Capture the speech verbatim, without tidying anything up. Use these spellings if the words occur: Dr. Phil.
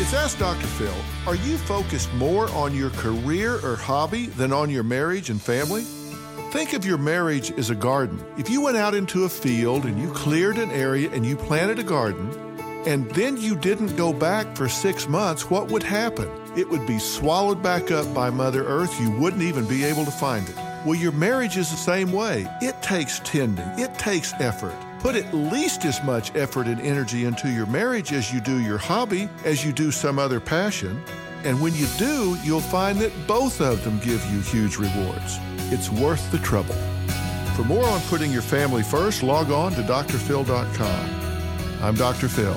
It's Ask Doctor Phil, are you focused more on your career or hobby than on your marriage and family? Think of your marriage as a garden. If you went out into a field and you cleared an area and you planted a garden, and then you didn't go back for six months, what would happen? It would be swallowed back up by Mother Earth. You wouldn't even be able to find it. Well, your marriage is the same way. It takes tending. It takes effort. Put at least as much effort and energy into your marriage as you do your hobby, as you do some other passion. And when you do, you'll find that both of them give you huge rewards. It's worth the trouble. For more on putting your family first, log on to D R Phil dot com. I'm Doctor Phil.